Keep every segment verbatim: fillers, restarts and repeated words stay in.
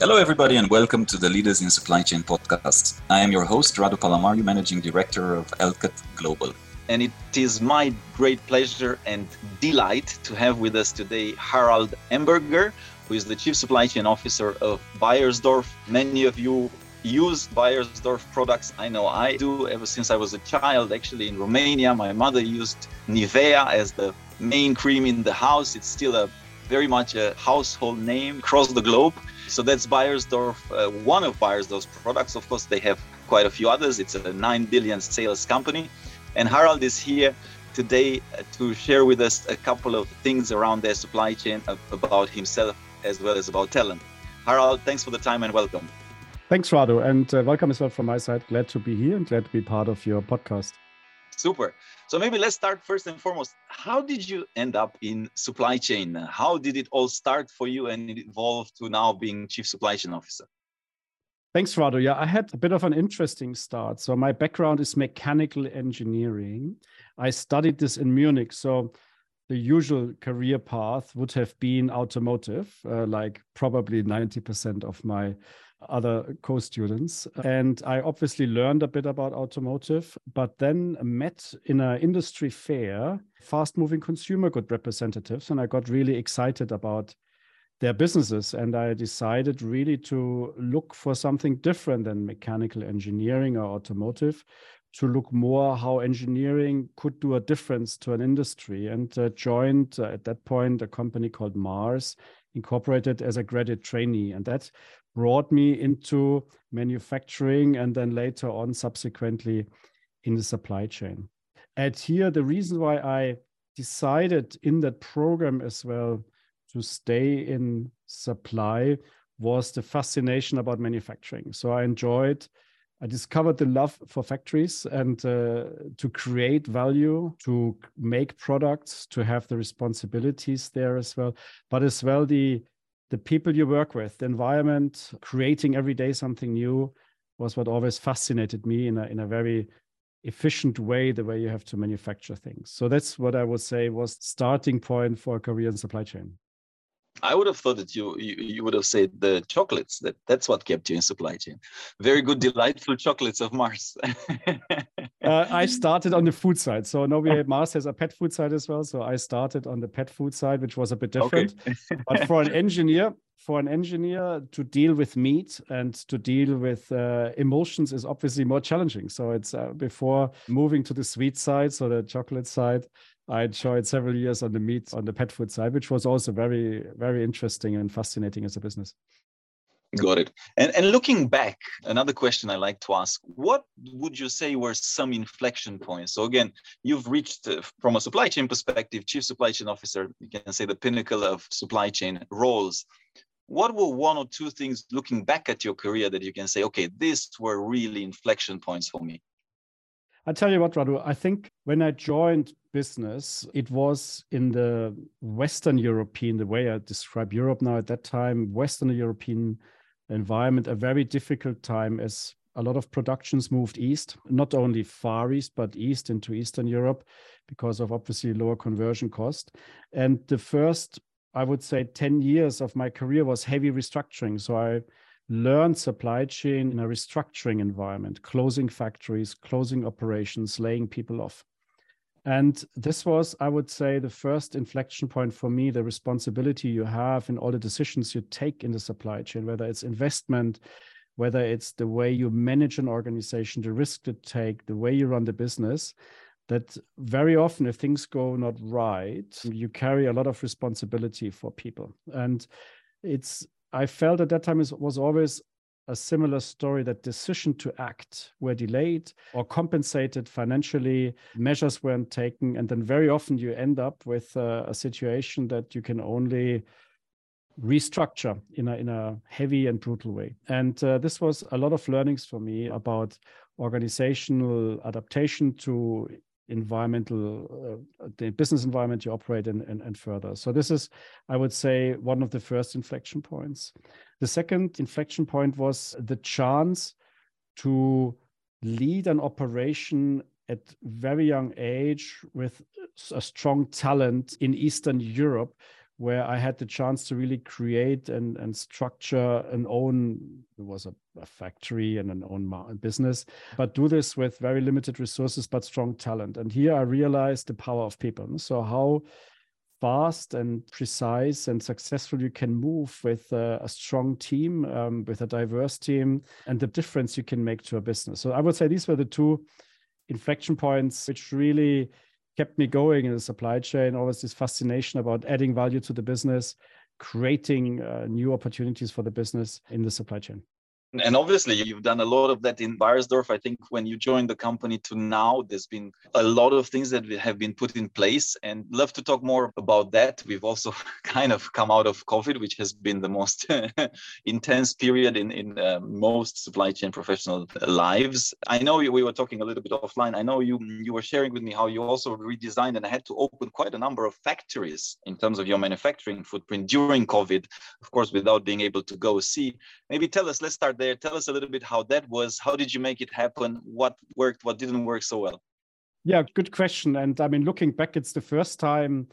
Hello, everybody, and welcome to the Leaders in Supply Chain podcast. I am your host, Radu Palamariu, Managing Director of Alcott Global. And it is my great pleasure and delight to have with us today Harald Emberger, who is the Chief Supply Chain Officer of Beiersdorf. Many of you use Beiersdorf products. I know I do. Ever since I was a child, actually, in Romania, my mother used Nivea as the main cream in the house. It's still a very much a household name across the globe. So that's Beiersdorf, uh, one of Beiersdorf's products. Of course, they have quite a few others. It's a nine billion sales company. And Harald is here today to share with us a couple of things around their supply chain, about himself as well as about talent. Harald, thanks for the time and welcome. Thanks, Radu, and uh, welcome as well from my side. Glad to be here and glad to be part of your podcast. Super. So maybe let's start first and foremost. How did you end up in supply chain? How did it all start for you and evolve to now being Chief Supply Chain Officer? Thanks, Radu. Yeah, I had a bit of an interesting start. So my background is mechanical engineering. I studied this in Munich. So the usual career path would have been automotive, uh, like probably ninety percent of my other co-students. And I obviously learned a bit about automotive, but then met in an industry fair, fast-moving consumer good representatives, and I got really excited about their businesses. And I decided really to look for something different than mechanical engineering or automotive, to look more how engineering could do a difference to an industry. And uh, joined, uh, at that point, a company called Mars Incorporated as a graduate trainee. And that brought me into manufacturing and then later on, subsequently, in the supply chain. And here, the reason why I decided in that program as well to stay in supply was the fascination about manufacturing. So I enjoyed, I discovered the love for factories and uh, to create value, to make products, to have the responsibilities there as well, but as well the The people you work with, the environment, creating every day something new was what always fascinated me in a, in a very efficient way, the way you have to manufacture things. So that's what I would say was the starting point for a career in supply chain. I would have thought that you you, you would have said the chocolates, that that's what kept you in supply chain. Very good, delightful chocolates of Mars. uh, I started on the food side. So now we have, Mars has a pet food side as well. So I started on the pet food side, which was a bit different. Okay. But for an engineer, for an engineer to deal with meat and to deal with uh, emotions is obviously more challenging. So it's uh, before moving to the sweet side, so the chocolate side, I enjoyed several years on the meat, on the pet food side, which was also very, very interesting and fascinating as a business. Got it. And, and looking back, another question I like to ask, what would you say were some inflection points? So again, you've reached, uh, from a supply chain perspective, Chief Supply Chain Officer, you can say the pinnacle of supply chain roles. What were one or two things looking back at your career that you can say, okay, these were really inflection points for me? I tell you what, Radu, I think when I joined business, it was in the Western European, the way I describe Europe now at that time, Western European environment, a very difficult time as a lot of productions moved east, not only Far East, but east into Eastern Europe because of obviously lower conversion cost. And the first, I would say, ten years of my career was heavy restructuring. So I learned supply chain in a restructuring environment, closing factories, closing operations, laying people off. And this was, I would say, the first inflection point for me, the responsibility you have in all the decisions you take in the supply chain, whether it's investment, whether it's the way you manage an organization, the risk to take, the way you run the business, that very often if things go not right, you carry a lot of responsibility for people. And it's I felt at that time it was always a similar story, that decision to act were delayed or compensated financially, measures weren't taken. And then very often you end up with a, a situation that you can only restructure in a, in a heavy and brutal way. And uh, this was a lot of learnings for me about organizational adaptation to environmental, uh, the business environment you operate in, and, and further. So this is, I would say, one of the first inflection points. The second inflection point was the chance to lead an operation at very young age with a strong talent in Eastern Europe, where I had the chance to really create and, and structure an own, it was a, a factory and an own business, but do this with very limited resources, but strong talent. And here I realized the power of people. So how fast and precise and successful you can move with uh, a strong team, um, with a diverse team, and the difference you can make to a business. So I would say these were the two inflection points which really kept me going in the supply chain, always this fascination about adding value to the business, creating uh, new opportunities for the business in the supply chain. And obviously, you've done a lot of that in Beiersdorf. I think when you joined the company to now, there's been a lot of things that have been put in place, and love to talk more about that. We've also kind of come out of COVID, which has been the most intense period in, in uh, most supply chain professional lives. I know we were talking a little bit offline. I know you, you were sharing with me how you also redesigned and had to open quite a number of factories in terms of your manufacturing footprint during COVID, of course, without being able to go see. Maybe tell us, let's start there. Tell us a little bit how that was. How did you make it happen? What worked? What didn't work so well? Yeah, good question. And I mean, looking back, it's the first time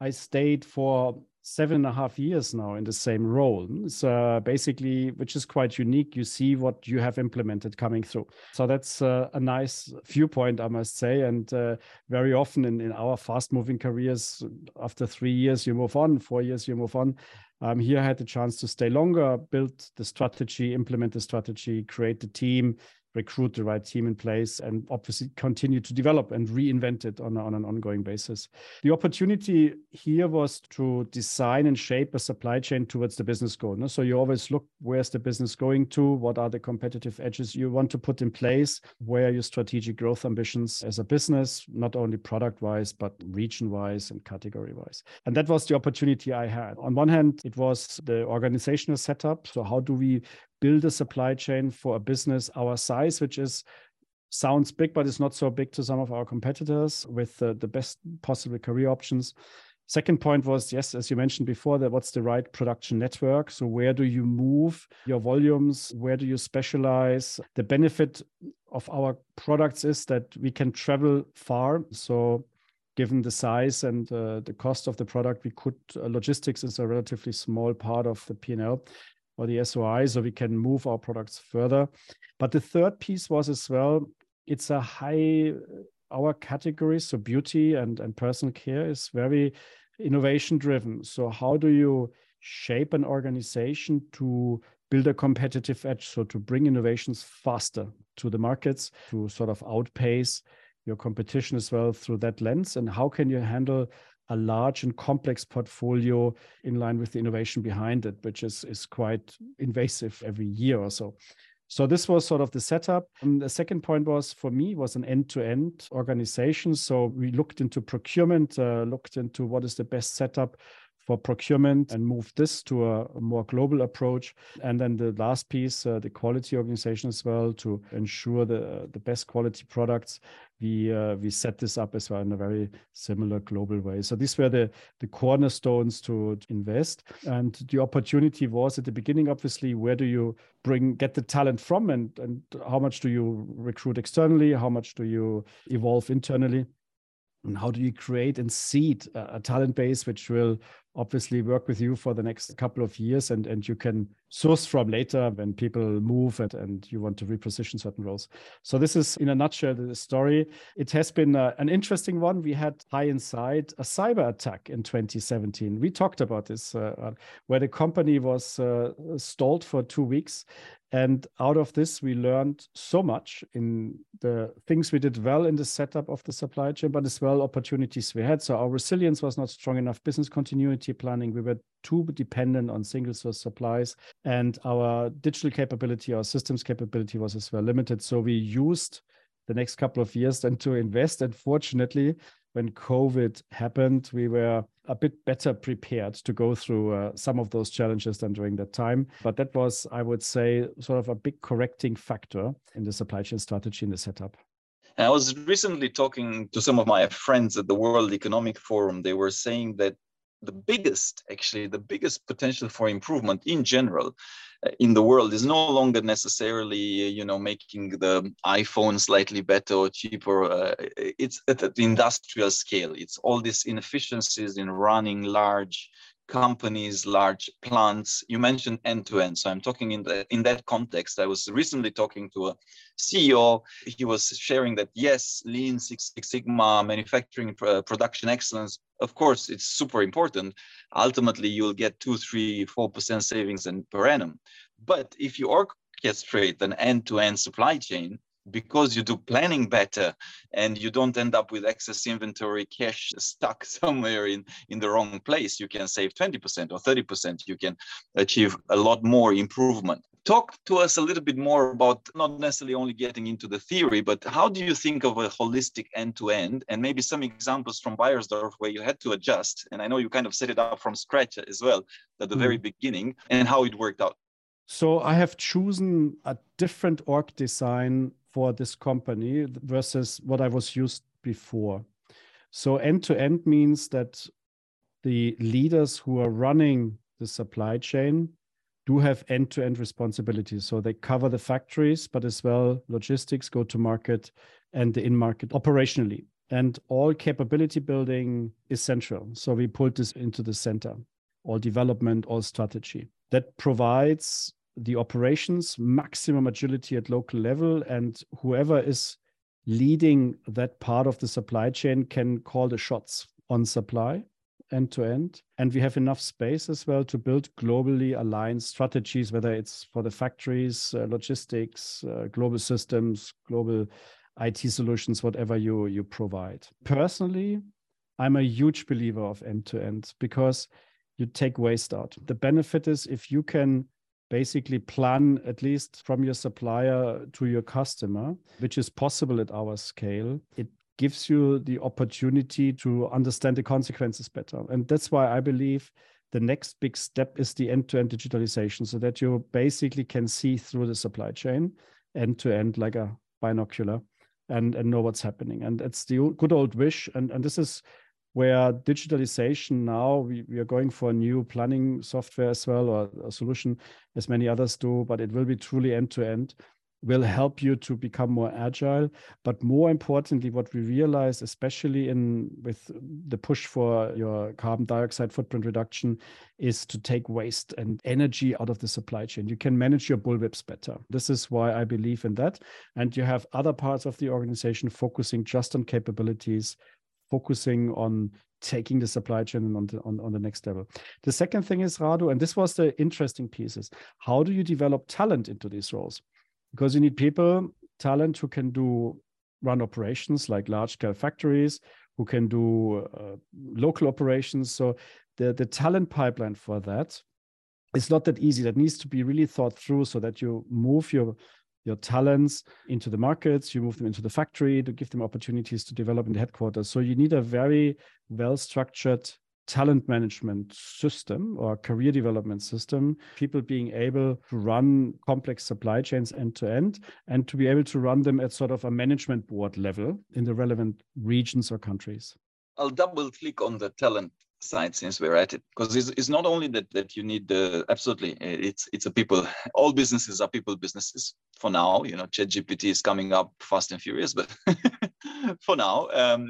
I stayed for seven and a half years now in the same role. It's uh, basically, which is quite unique. You see what you have implemented coming through. So that's uh, a nice viewpoint, I must say. And uh, very often in, in our fast-moving careers, after three years, you move on, four years, you move on. Um, here I had the chance to stay longer, build the strategy, implement the strategy, create the team, recruit the right team in place, and obviously continue to develop and reinvent it on, on an ongoing basis. The opportunity here was to design and shape a supply chain towards the business goal. No? So you always look, where's the business going to? What are the competitive edges you want to put in place? Where are your strategic growth ambitions as a business, not only product-wise, but region-wise and category-wise? And that was the opportunity I had. On one hand, it was the organizational setup. So how do we build a supply chain for a business our size, which is sounds big, but it's not so big to some of our competitors, with uh, the best possible career options. Second point was, yes, as you mentioned before, that what's the right production network? So where do you move your volumes? Where do you specialize? The benefit of our products is that we can travel far. So given the size and uh, the cost of the product, we could, uh, logistics is a relatively small part of the P and L. Or the S O I, so we can move our products further. But the third piece was as well, it's a high, our category, so beauty and, and personal care is very innovation driven. So how do you shape an organization to build a competitive edge? So to bring innovations faster to the markets, to sort of outpace your competition as well through that lens. And how can you handle a large and complex portfolio in line with the innovation behind it, which is, is quite invasive every year or so. So this was sort of the setup. And the second point was, for me, was an end-to-end organization. So we looked into procurement, uh, looked into what is the best setup for procurement, and moved this to a, a more global approach. And then the last piece, uh, the quality organization as well, to ensure the, uh, the best quality products. We, uh, we set this up as well in a very similar global way. So these were the, the cornerstones to invest. And the opportunity was at the beginning, obviously, where do you bring, get the talent from, and, and how much do you recruit externally? How much do you evolve internally? And how do you create and seed a talent base, which will obviously work with you for the next couple of years, and, and you can source from later when people move and, and you want to reposition certain roles. So this is, in a nutshell, the story. It has been a, an interesting one. We had high inside a cyber attack in twenty seventeen. We talked about this, uh, where the company was uh, stalled for two weeks. And out of this, we learned so much in the things we did well in the setup of the supply chain, but as well opportunities we had. So our resilience was not strong enough, business continuity planning. We were too dependent on single source supplies, and our digital capability, our systems capability was as well limited. So we used the next couple of years then to invest. And fortunately, when COVID happened, we were a bit better prepared to go through uh, some of those challenges than during that time. But that was, I would say, sort of a big correcting factor in the supply chain strategy and the setup. And I was recently talking to some of my friends at the World Economic Forum. They were saying that the biggest, actually, the biggest potential for improvement in general in the world is no longer necessarily, you know, making the iPhone slightly better or cheaper. Uh, it's at the industrial scale. It's all these inefficiencies in running large companies, large plants. You mentioned end-to-end, so I'm talking in, the, in that context. I was recently talking to a C E O. He was sharing that, yes, Lean Six Sigma, manufacturing uh, production excellence, of course, it's super important. Ultimately, you'll get two, three, four percent savings in, per annum. But if you orchestrate an end-to-end supply chain, because you do planning better and you don't end up with excess inventory, cash stuck somewhere in, in the wrong place, you can save twenty percent or thirty percent. You can achieve a lot more improvement. Talk to us a little bit more about not necessarily only getting into the theory, but how do you think of a holistic end-to-end, and maybe some examples from Beiersdorf where you had to adjust. And I know you kind of set it up from scratch as well at the very beginning, and how it worked out. So I have chosen a different org design for this company versus what I was used before. So end-to-end means that the leaders who are running the supply chain do have end-to-end responsibilities. So they cover the factories, but as well logistics, go-to-market, and the in-market operationally. And all capability building is central. So we pulled this into the center, all development, all strategy. That provides the operations maximum agility at local level, and whoever is leading that part of the supply chain can call the shots on supply end to end. And we have enough space as well to build globally aligned strategies, whether it's for the factories, uh, logistics, uh, global systems, global I T solutions, whatever you you provide. Personally, I'm a huge believer of end to end because you take waste out. The benefit is if you can basically plan at least from your supplier to your customer, which is possible at our scale, it gives you the opportunity to understand the consequences better. And that's why I believe the next big step is the end-to-end digitalization, so that you basically can see through the supply chain end-to-end like a binocular and, and know what's happening. And it's the good old wish. And, and this is where digitalization now, we, we are going for a new planning software as well, or a solution, as many others do, but it will be truly end-to-end, will help you to become more agile. But more importantly, what we realize, especially in with the push for your carbon dioxide footprint reduction, is to take waste and energy out of the supply chain. You can manage your bullwhips better. This is why I believe in that. And you have other parts of the organization focusing just on capabilities, focusing on taking the supply chain on the, on, on the next level. The second thing is, Radu, and this was the interesting piece, is how do you develop talent into these roles? Because you need people, talent who can do run operations like large-scale factories, who can do uh, local operations. So the, the talent pipeline for that is not that easy. That needs to be really thought through so that you move your your talents into the markets, you move them into the factory to give them opportunities to develop in the headquarters. So you need a very well-structured talent management system or career development system, people being able to run complex supply chains end-to-end and to be able to run them at sort of a management board level in the relevant regions or countries. I'll double-click on the talent side since we're at it, because it's, it's not only that that you need the absolutely it's it's a people. All businesses are people businesses for now. You know, ChatGPT is coming up fast and furious, but for now um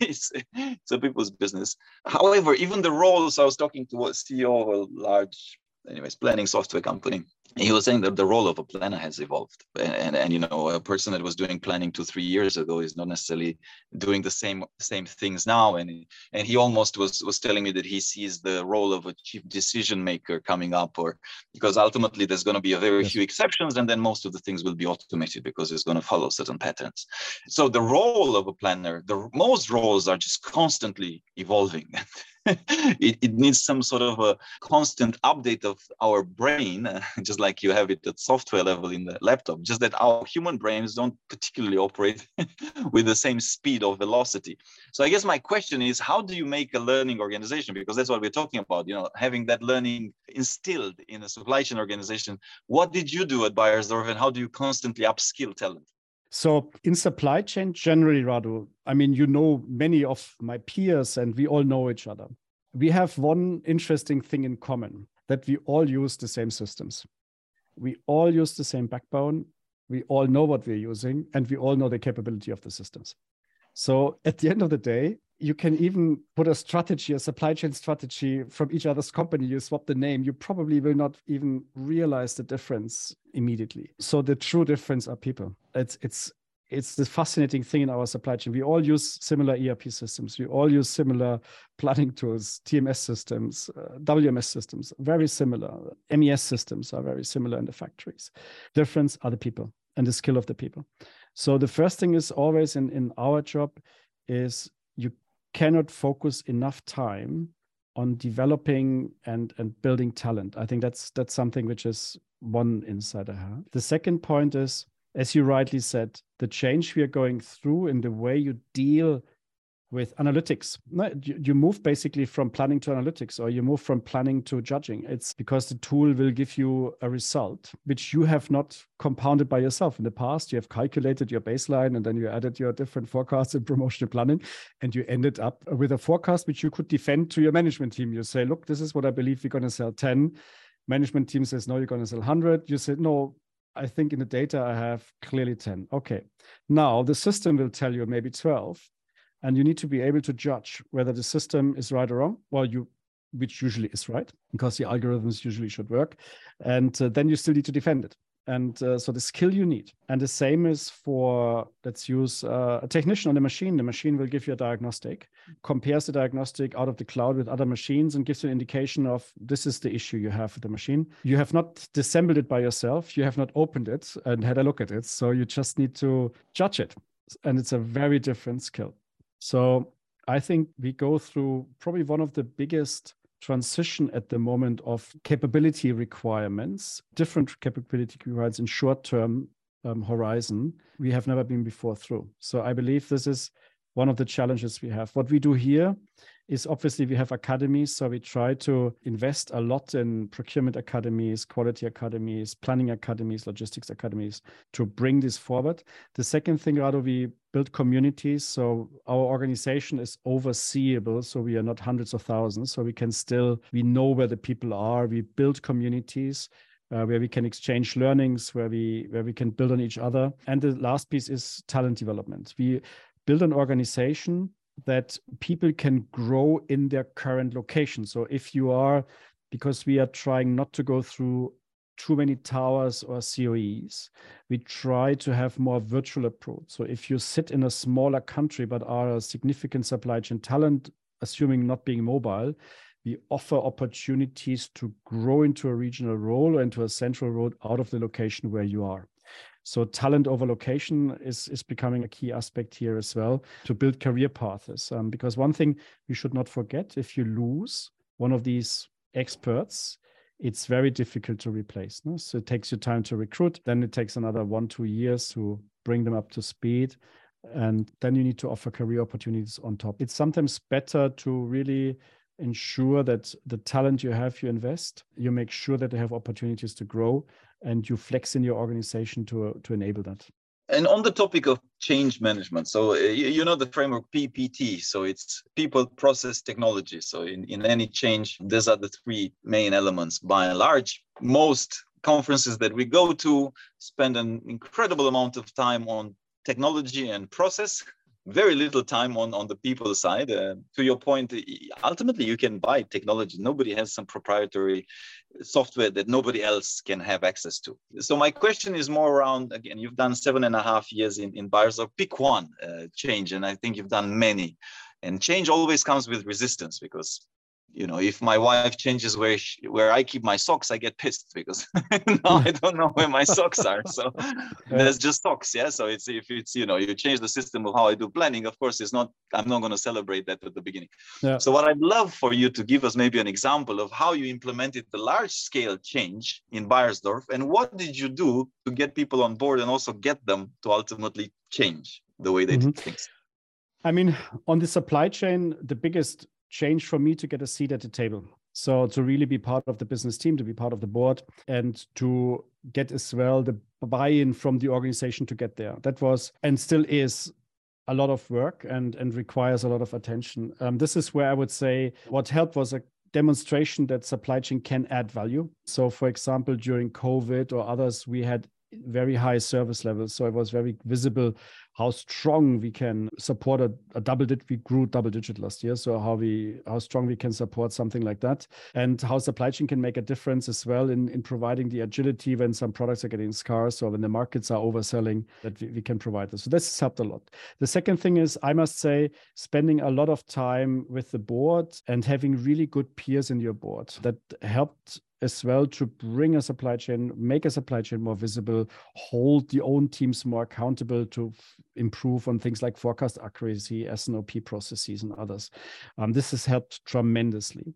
it's it's a people's business. However, even the roles, I was talking to a C E O of a large anyways planning software company. He was saying that the role of a planner has evolved, and, and and you know, a person that was doing planning two three years ago is not necessarily doing the same same things now. And and he almost was was telling me that he sees the role of a chief decision maker coming up, or because ultimately there's going to be a very few exceptions, and then most of the things will be automated because it's going to follow certain patterns. So the role of a planner, the most roles are just constantly evolving. It, it needs some sort of a constant update of our brain, just like you have it at software level in the laptop, just that our human brains don't particularly operate with the same speed or velocity. So I guess my question is, how do you make a learning organization? Because that's what we're talking about, you know, having that learning instilled in a supply chain organization. What did you do at Beiersdorf, and how do you constantly upskill talent? So in supply chain, generally, Radu, I mean, you know, many of my peers and we all know each other. We have one interesting thing in common, that we all use the same systems. We all use the same backbone. We all know what we're using, and we all know the capability of the systems. So at the end of the day, you can even put a strategy, a supply chain strategy from each other's company. You swap the name, you probably will not even realize the difference immediately. So the true difference are people. It's it's it's the fascinating thing in our supply chain. We all use similar E R P systems. We all use similar planning tools, T M S systems, uh, W M S systems, very similar. M E S systems are very similar in the factories. Difference are the people and the skill of the people. So the first thing is always in, in our job is you cannot focus enough time on developing and, and building talent. I think that's that's something which is one insight I have. The second point is, as you rightly said, the change we are going through in the way you deal with analytics. You move basically from planning to analytics, or you move from planning to judging. It's because the tool will give you a result, which you have not compounded by yourself. In the past, you have calculated your baseline, and then you added your different forecasts and promotional planning, and you ended up with a forecast which you could defend to your management team. You say, look, this is what I believe we're going to sell ten. Management team says, no, you're going to sell one hundred. You said, no, I think in the data I have clearly ten. Okay. Now the system will tell you maybe twelve. And you need to be able to judge whether the system is right or wrong. Well, you, which usually is right, because the algorithms usually should work. And uh, then you still need to defend it. And uh, so the skill you need. And the same is for, let's use uh, a technician on a machine. The machine will give you a diagnostic, compares the diagnostic out of the cloud with other machines, and gives you an indication of this is the issue you have with the machine. You have not disassembled it by yourself. You have not opened it and had a look at it. So you just need to judge it. And it's a very different skill. So I think we go through probably one of the biggest transition at the moment of capability requirements, different capability requirements in short-term um, horizon we have never been before through. So I believe this is one of the challenges we have. What we do here is obviously we have academies, so we try to invest a lot in procurement academies, quality academies, planning academies, logistics academies to bring this forward. The second thing, Radu, we build communities, so our organization is overseeable, so we are not hundreds of thousands, so we can still, we know where the people are, we build communities. Uh, where we can exchange learnings, where we where we can build on each other. And the last piece is talent development. We build an organization that people can grow in their current location. So if you are, because we are trying not to go through too many towers or C O Es, we try to have more virtual approach. So if you sit in a smaller country but are a significant supply chain talent, assuming not being mobile, we offer opportunities to grow into a regional role or into a central role out of the location where you are. So talent over location is, is becoming a key aspect here as well to build career paths. Um, because one thing we should not forget, if you lose one of these experts, it's very difficult to replace. No? So it takes you time to recruit. Then it takes another one, two years to bring them up to speed. And then you need to offer career opportunities on top. It's sometimes better to really ensure that the talent you have, you invest, you make sure that they have opportunities to grow, and you flex in your organization to uh, to enable that. And on the topic of change management, so uh, you, you know the framework P P T, so it's people, process, technology. So in, in any change, these are the three main elements by and large. Most conferences that we go to spend an incredible amount of time on technology and process, very little time on, on the people side. Uh, to your point, ultimately, you can buy technology. Nobody has some proprietary software that nobody else can have access to. So my question is more around, again, you've done seven and a half years in, in Beiersdorf. Pick one uh, change, and I think you've done many. And change always comes with resistance because, you know, if my wife changes where she, where I keep my socks, I get pissed because now I don't know where my socks are. So that's just socks, yeah. So it's if it's you know you change the system of how I do planning, of course it's not. I'm not going to celebrate that at the beginning. Yeah. So what I'd love for you to give us maybe an example of how you implemented the large scale change in Beiersdorf, and what did you do to get people on board and also get them to ultimately change the way they mm-hmm. do things. I mean, on the supply chain, the biggest change for me to get a seat at the table. So to really be part of the business team, to be part of the board, and to get as well the buy-in from the organization to get there. That was and still is a lot of work and, and requires a lot of attention. Um, this is where I would say what helped was a demonstration that supply chain can add value. So for example, during COVID or others, we had very high service levels. So it was very visible how strong we can support a, a double digit. We grew double digit last year. So how we how strong we can support something like that, and how supply chain can make a difference as well in, in providing the agility when some products are getting scarce or when the markets are overselling, that we, we can provide this. So this helped a lot. The second thing is, I must say, spending a lot of time with the board and having really good peers in your board, that helped as well to bring a supply chain, make a supply chain more visible, hold the own teams more accountable to f- improve on things like forecast accuracy, S and O P processes, and others. Um, this has helped tremendously.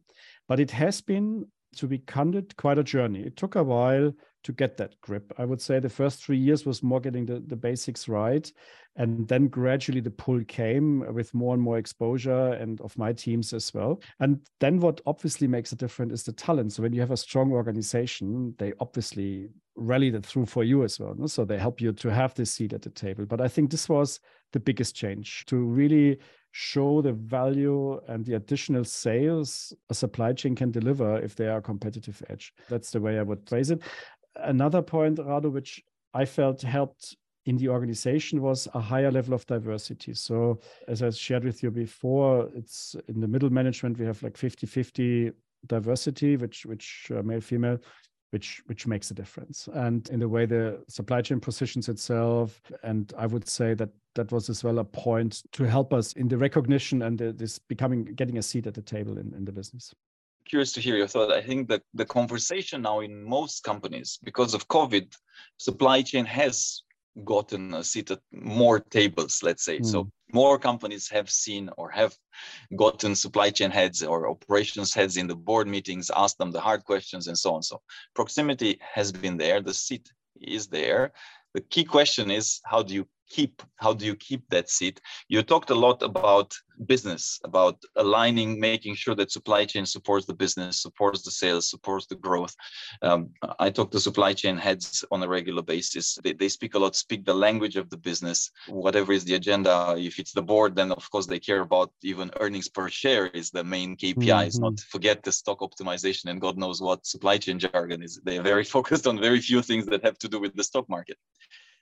But it has been, to be candid, quite a journey. It took a while to get that grip. I would say the first three years was more getting the, the basics right. And then gradually the pull came with more and more exposure, and of my teams as well. And then what obviously makes a difference is the talent. So when you have a strong organization, they obviously rally that through for you as well. No? So they help you to have this seat at the table. But I think this was the biggest change, to really show the value and the additional sales a supply chain can deliver if they are a competitive edge. That's the way I would phrase it. Another point, Radu, which I felt helped in the organization was a higher level of diversity. So as I shared with you before, it's in the middle management, we have like fifty-fifty diversity, which which uh, male, female, which which makes a difference. And in the way the supply chain positions itself, and I would say that that was as well a point to help us in the recognition and the, this becoming, getting a seat at the table in, in the business. Curious to hear your thought. I think that the conversation now in most companies, because of COVID, supply chain has gotten a seat at more tables, let's say. Mm. So more companies have seen or have gotten supply chain heads or operations heads in the board meetings, asked them the hard questions and so on. So proximity has been there. The seat is there. The key question is, how do you keep, how do you keep that seat? You talked a lot about business, about aligning, making sure that supply chain supports the business, supports the sales, supports the growth. Um, I talk to supply chain heads on a regular basis. They, they speak a lot, speak the language of the business, whatever is the agenda. If it's the board, then of course they care about even earnings per share is the main K P I. Mm-hmm. It's not to forget the stock optimization and God knows what supply chain jargon is. They're very focused on very few things that have to do with the stock market.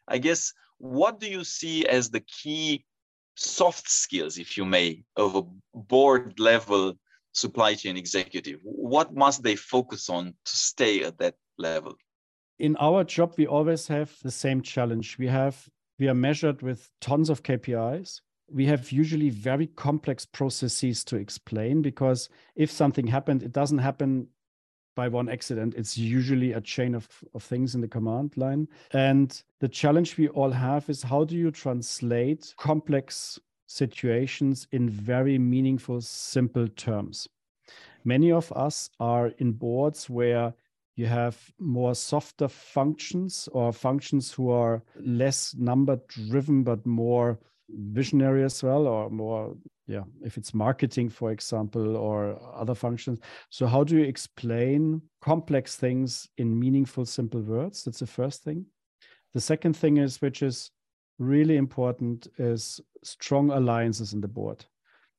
I guess, what do you see as the key soft skills, if you may, of a board level supply chain executive? What must they focus on to stay at that level? In our job, we always have the same challenge. We have, we are measured with tons of K P Is. We have usually very complex processes to explain, because if something happened, it doesn't happen by one accident. It's usually a chain of, of things in the command line. And the challenge we all have is, how do you translate complex situations in very meaningful, simple terms? Many of us are in boards where you have more softer functions, or functions who are less number driven, but more visionary as well, or more, yeah, if it's marketing, for example, or other functions. So how do you explain complex things in meaningful, simple words? That's the first thing. The second thing is, which is really important, is strong alliances in the board,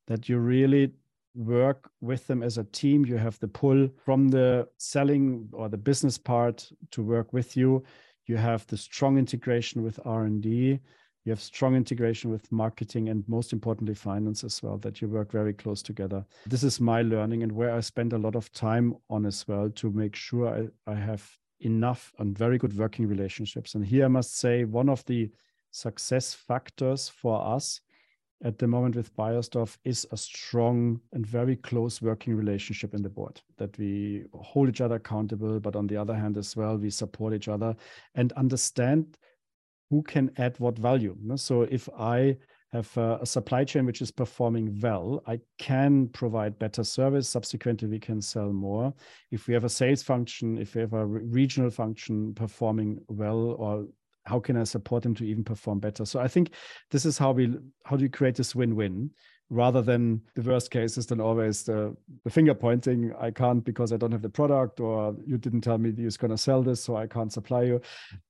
that you really work with them as a team. You have the pull from the selling or the business part to work with you. You have the strong integration with R and D. You have strong integration with marketing, and most importantly, finance as well, that you work very close together. This is my learning, and where I spend a lot of time on as well, to make sure I, I have enough and very good working relationships. And here I must say, one of the success factors for us at the moment with Beiersdorf is a strong and very close working relationship in the board, that we hold each other accountable, but on the other hand as well, we support each other and understand who can add what value. So if I have a supply chain which is performing well, I can provide better service. Subsequently, we can sell more. If we have a sales function, if we have a regional function performing well, or how can I support them to even perform better? So I think this is how we, how do you create this win-win, rather than the worst case is then always the, the finger pointing. I can't because I don't have the product, or you didn't tell me you're going to sell this, so I can't supply you.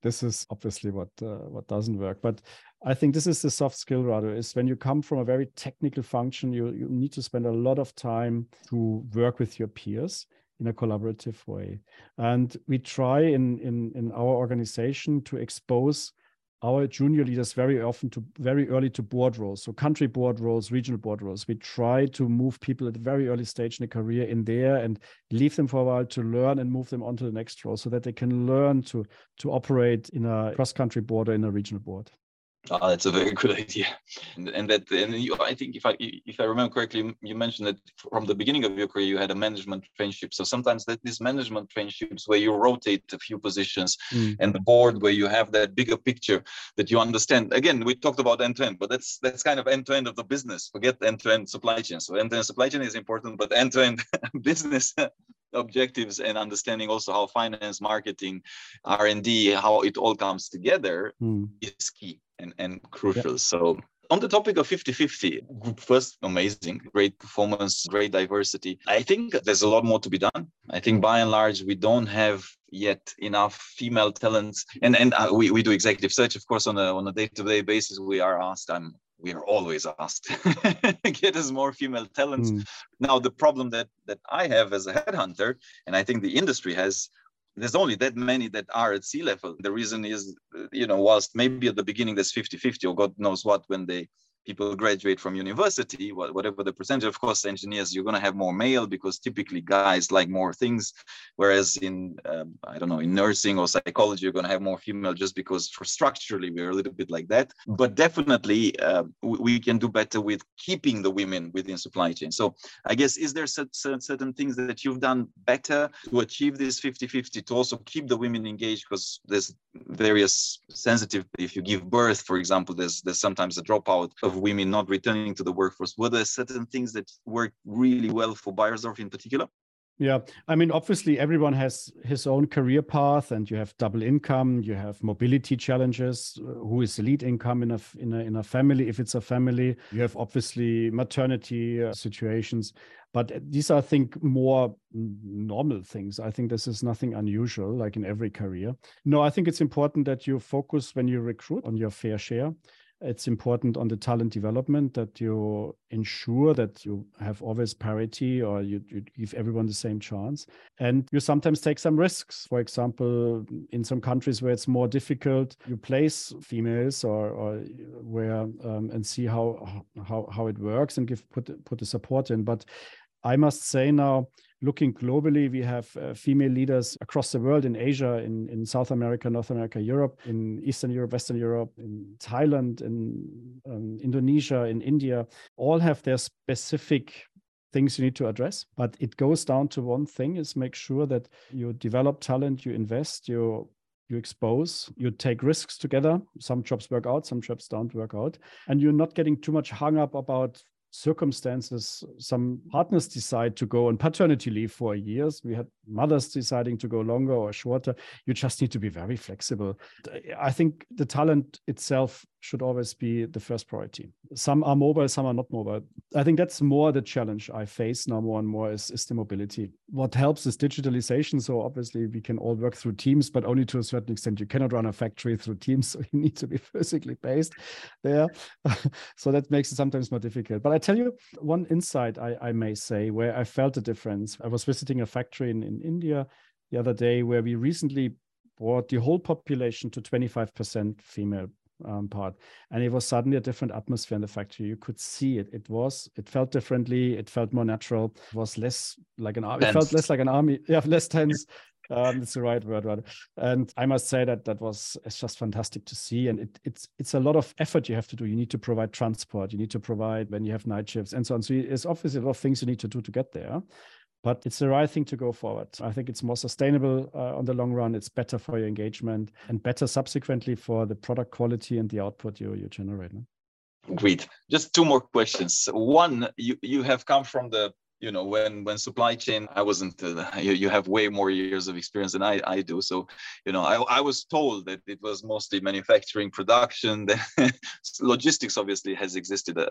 This is obviously what uh, what doesn't work. But I think this is the soft skill, Radu, is when you come from a very technical function, you, you need to spend a lot of time to work with your peers in a collaborative way. And we try in, in, in our organization to expose our junior leaders very often to very early to board roles. So country board roles, regional board roles. We try to move people at a very early stage in their career in there and leave them for a while to learn and move them on to the next role so that they can learn to, to operate in a cross-country board or in a regional board. Oh, that's a very good idea, and, and that and you, I think if I if I remember correctly, you mentioned that from the beginning of your career you had a management traineeship. So sometimes that these management traineeships where you rotate a few positions mm. and the board where you have that bigger picture that you understand. Again, we talked about end to end, but that's that's kind of end to end of the business. Forget end to end supply chain. So end to end supply chain is important, but end to end business objectives and understanding also how finance, marketing, R and D, how it all comes together mm. is key. And, and crucial. Yeah. So on the topic of fifty fifty, group first, amazing, great performance, great diversity. I think there's a lot more to be done. I think by and large, we don't have yet enough female talents. And and uh, we, we do executive search, of course, on a on a day-to-day basis. We are asked, I'm, we are always asked, get us more female talents. Mm. Now, the problem that, that I have as a headhunter, and I think the industry has, there's only that many that are at sea level. The reason is, you know, whilst maybe at the beginning there's fifty fifty or God knows what, when they people graduate from university, whatever the percentage, of course, engineers, you're going to have more male because typically guys like more things. Whereas in, um, I don't know, in nursing or psychology, you're going to have more female just because for structurally, we're a little bit like that. But definitely uh, we, we can do better with keeping the women within supply chain. So I guess, is there certain, certain things that you've done better to achieve this fifty fifty, to also keep the women engaged? Because there's various sensitive, if you give birth, for example, there's, there's sometimes a dropout of women not returning to the workforce. Were there certain things that worked really well for Beiersdorf in particular? Yeah, I mean, obviously everyone has his own career path, and you have double income, you have mobility challenges. Who is the lead income in a in a in a family? If it's a family, you have obviously maternity uh, situations. But these are, I think, more normal things. I think this is nothing unusual, like in every career. No, I think it's important that you focus when you recruit on your fair share. It's important on the talent development that you ensure that you have always parity, or you, you give everyone the same chance. And you sometimes take some risks. For example, in some countries where it's more difficult, you place females or, or where um, and see how, how how it works and give put put the support in. But I must say now, looking globally, we have uh, female leaders across the world, in Asia, in, in South America, North America, Europe, in Eastern Europe, Western Europe, in Thailand, in um, Indonesia, in India, all have their specific things you need to address. But it goes down to one thing, is make sure that you develop talent, you invest, you You expose, you take risks together. Some jobs work out, some jobs don't work out. And you're not getting too much hung up about circumstances. Some partners decide to go on paternity leave for years. We had mothers deciding to go longer or shorter. You just need to be very flexible. I think the talent itself should always be the first priority. Some are mobile, some are not mobile. I think that's more the challenge I face now more and more is, is the mobility. What helps is digitalization. So obviously we can all work through Teams, but only to a certain extent. You cannot run a factory through Teams, so you need to be physically based there. So that makes it sometimes more difficult. But I tell you one insight I, I may say where I felt the difference. I was visiting a factory in, in India the other day where we recently brought the whole population to twenty-five percent female Um, part, and it was suddenly a different atmosphere in the factory. You could see it. It was. It felt differently. It felt more natural. It was less like an army. It felt less like an army. Yeah, less tense. Um, that's the right word, rather. And I must say that that was it's just fantastic to see. And it, it's it's a lot of effort you have to do. You need to provide transport. You need to provide when you have night shifts and so on. So it's obviously a lot of things you need to do to get there. But it's the right thing to go forward. I think it's more sustainable uh, on the long run. It's better for your engagement and better subsequently for the product quality and the output you, you generate. No? Great. Just two more questions. One, you, you have come from the, you know, when when supply chain, I wasn't, uh, you, you have way more years of experience than I, I do. So, you know, I, I was told that it was mostly manufacturing, production, logistics obviously has existed uh,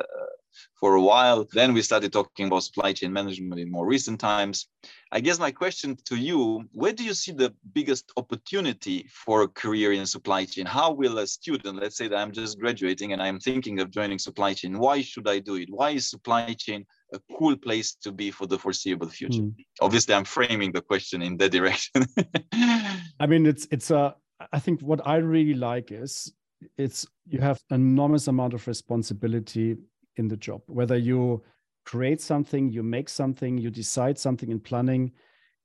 for a while. Then we started talking about supply chain management in more recent times. I guess my question to you, where do you see the biggest opportunity for a career in supply chain? How will a student, let's say that I'm just graduating and I'm thinking of joining supply chain, why should I do it? Why is supply chain a cool place to be for the foreseeable future? Mm. Obviously, I'm framing the question in that direction. I mean, it's it's a. Uh, I think what I really like is it's you have an enormous amount of responsibility in the job. Whether you create something, you make something, you decide something in planning,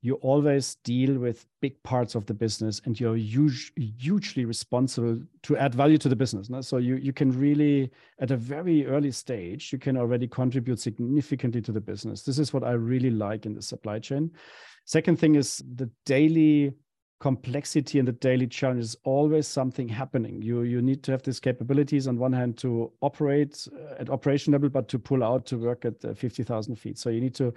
you always deal with big parts of the business, and you're huge, hugely responsible to add value to the business. No? So you, you can really, at a very early stage, you can already contribute significantly to the business. This is what I really like in the supply chain. Second thing is the daily complexity and the daily challenge is always something happening. You, you need to have these capabilities on one hand to operate at operation level, but to pull out to work at fifty thousand feet. So you need to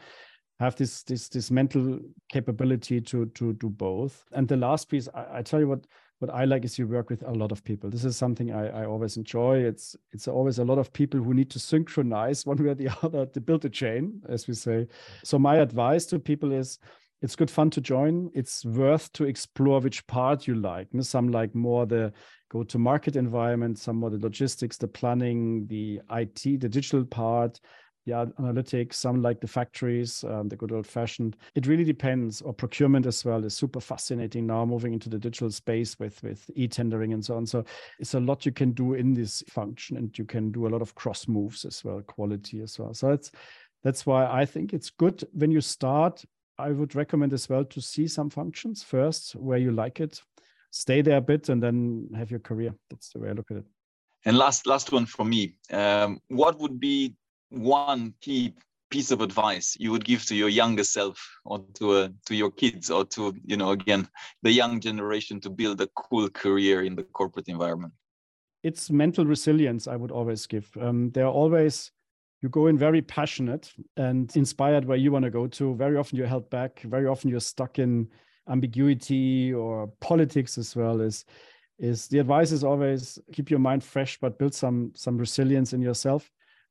have this this this mental capability to to do both. And the last piece, I, I tell you what what I like is you work with a lot of people. This is something I, I always enjoy. It's it's always a lot of people who need to synchronize one way or the other to build a chain, as we say. So my advice to people is, it's good fun to join. It's worth to explore which part you like. Some like more the go-to-market environment, some more the logistics, the planning, the I T, the digital part, yeah, analytics, some like the factories, um, the good old-fashioned. It really depends. Or procurement as well is super fascinating now, moving into the digital space with, with e-tendering and so on. So it's a lot you can do in this function, and you can do a lot of cross moves as well, quality as well. So it's, that's why I think it's good when you start. I would recommend as well to see some functions first where you like it, stay there a bit, and then have your career. That's the way I look at it. And last last one from me. Um, what would be one key piece of advice you would give to your younger self, or to uh, to your kids, or to, you know, again, the young generation to build a cool career in the corporate environment? It's mental resilience I would always give. Um, there are always... You go in very passionate and inspired where you want to go to. Very often you're held back. Very often you're stuck in ambiguity or politics as well. Is, is the advice is always keep your mind fresh, but build some some resilience in yourself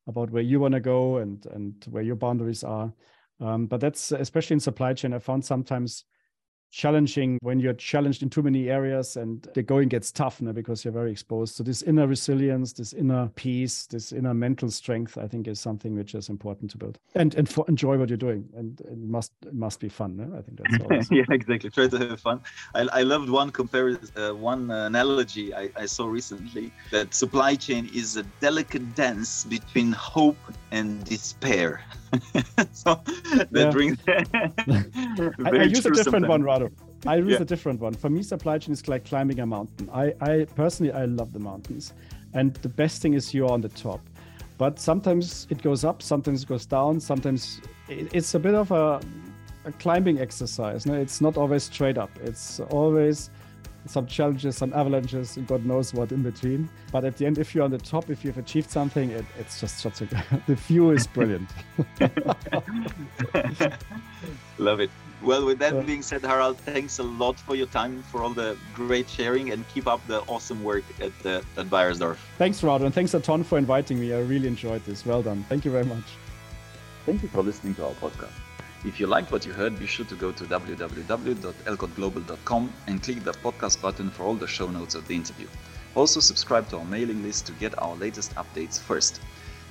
about where you want to go and, and where your boundaries are. Um, but that's especially in supply chain, I found sometimes challenging when you're challenged in too many areas and the going gets tough now because you're very exposed. So this inner resilience, this inner peace, this inner mental strength, I think is something which is important to build. And and for, enjoy what you're doing. And it must it must be fun. No? I think that's always yeah, exactly. Try to have fun. I, I loved one comparison, uh, one analogy I, I saw recently, that supply chain is a delicate dance between hope and despair. So that yeah. brings I, I use a different sometimes. one, Radu. I use yeah. a different one. For me, supply chain is like climbing a mountain. I, I personally, I love the mountains. And the best thing is you're on the top. But sometimes it goes up, sometimes it goes down, sometimes it, it's a bit of a, a climbing exercise. No? It's not always straight up. It's always some challenges, some avalanches, and God knows what in between. But at the end, if you're on the top, if you've achieved something, it, it's just such a... The view is brilliant. Love it. Well, with that being said, Harald, thanks a lot for your time, for all the great sharing, and keep up the awesome work at, uh, at Beiersdorf. Thanks, Radu, and thanks a ton for inviting me. I really enjoyed this. Well done. Thank you very much. Thank you for listening to our podcast. If you liked what you heard, be sure to go to w w w dot alcott global dot com and click the podcast button for all the show notes of the interview. Also, subscribe to our mailing list to get our latest updates first.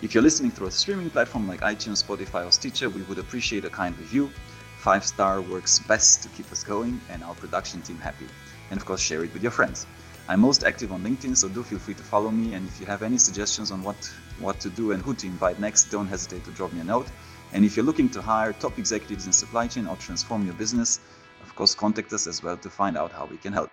If you're listening through a streaming platform like iTunes, Spotify, or Stitcher, we would appreciate a kind review. Five-star works best to keep us going and our production team happy. And of course, share it with your friends. I'm most active on LinkedIn, so do feel free to follow me. And if you have any suggestions on what, what to do and who to invite next, don't hesitate to drop me a note. And if you're looking to hire top executives in supply chain or transform your business, of course, contact us as well to find out how we can help.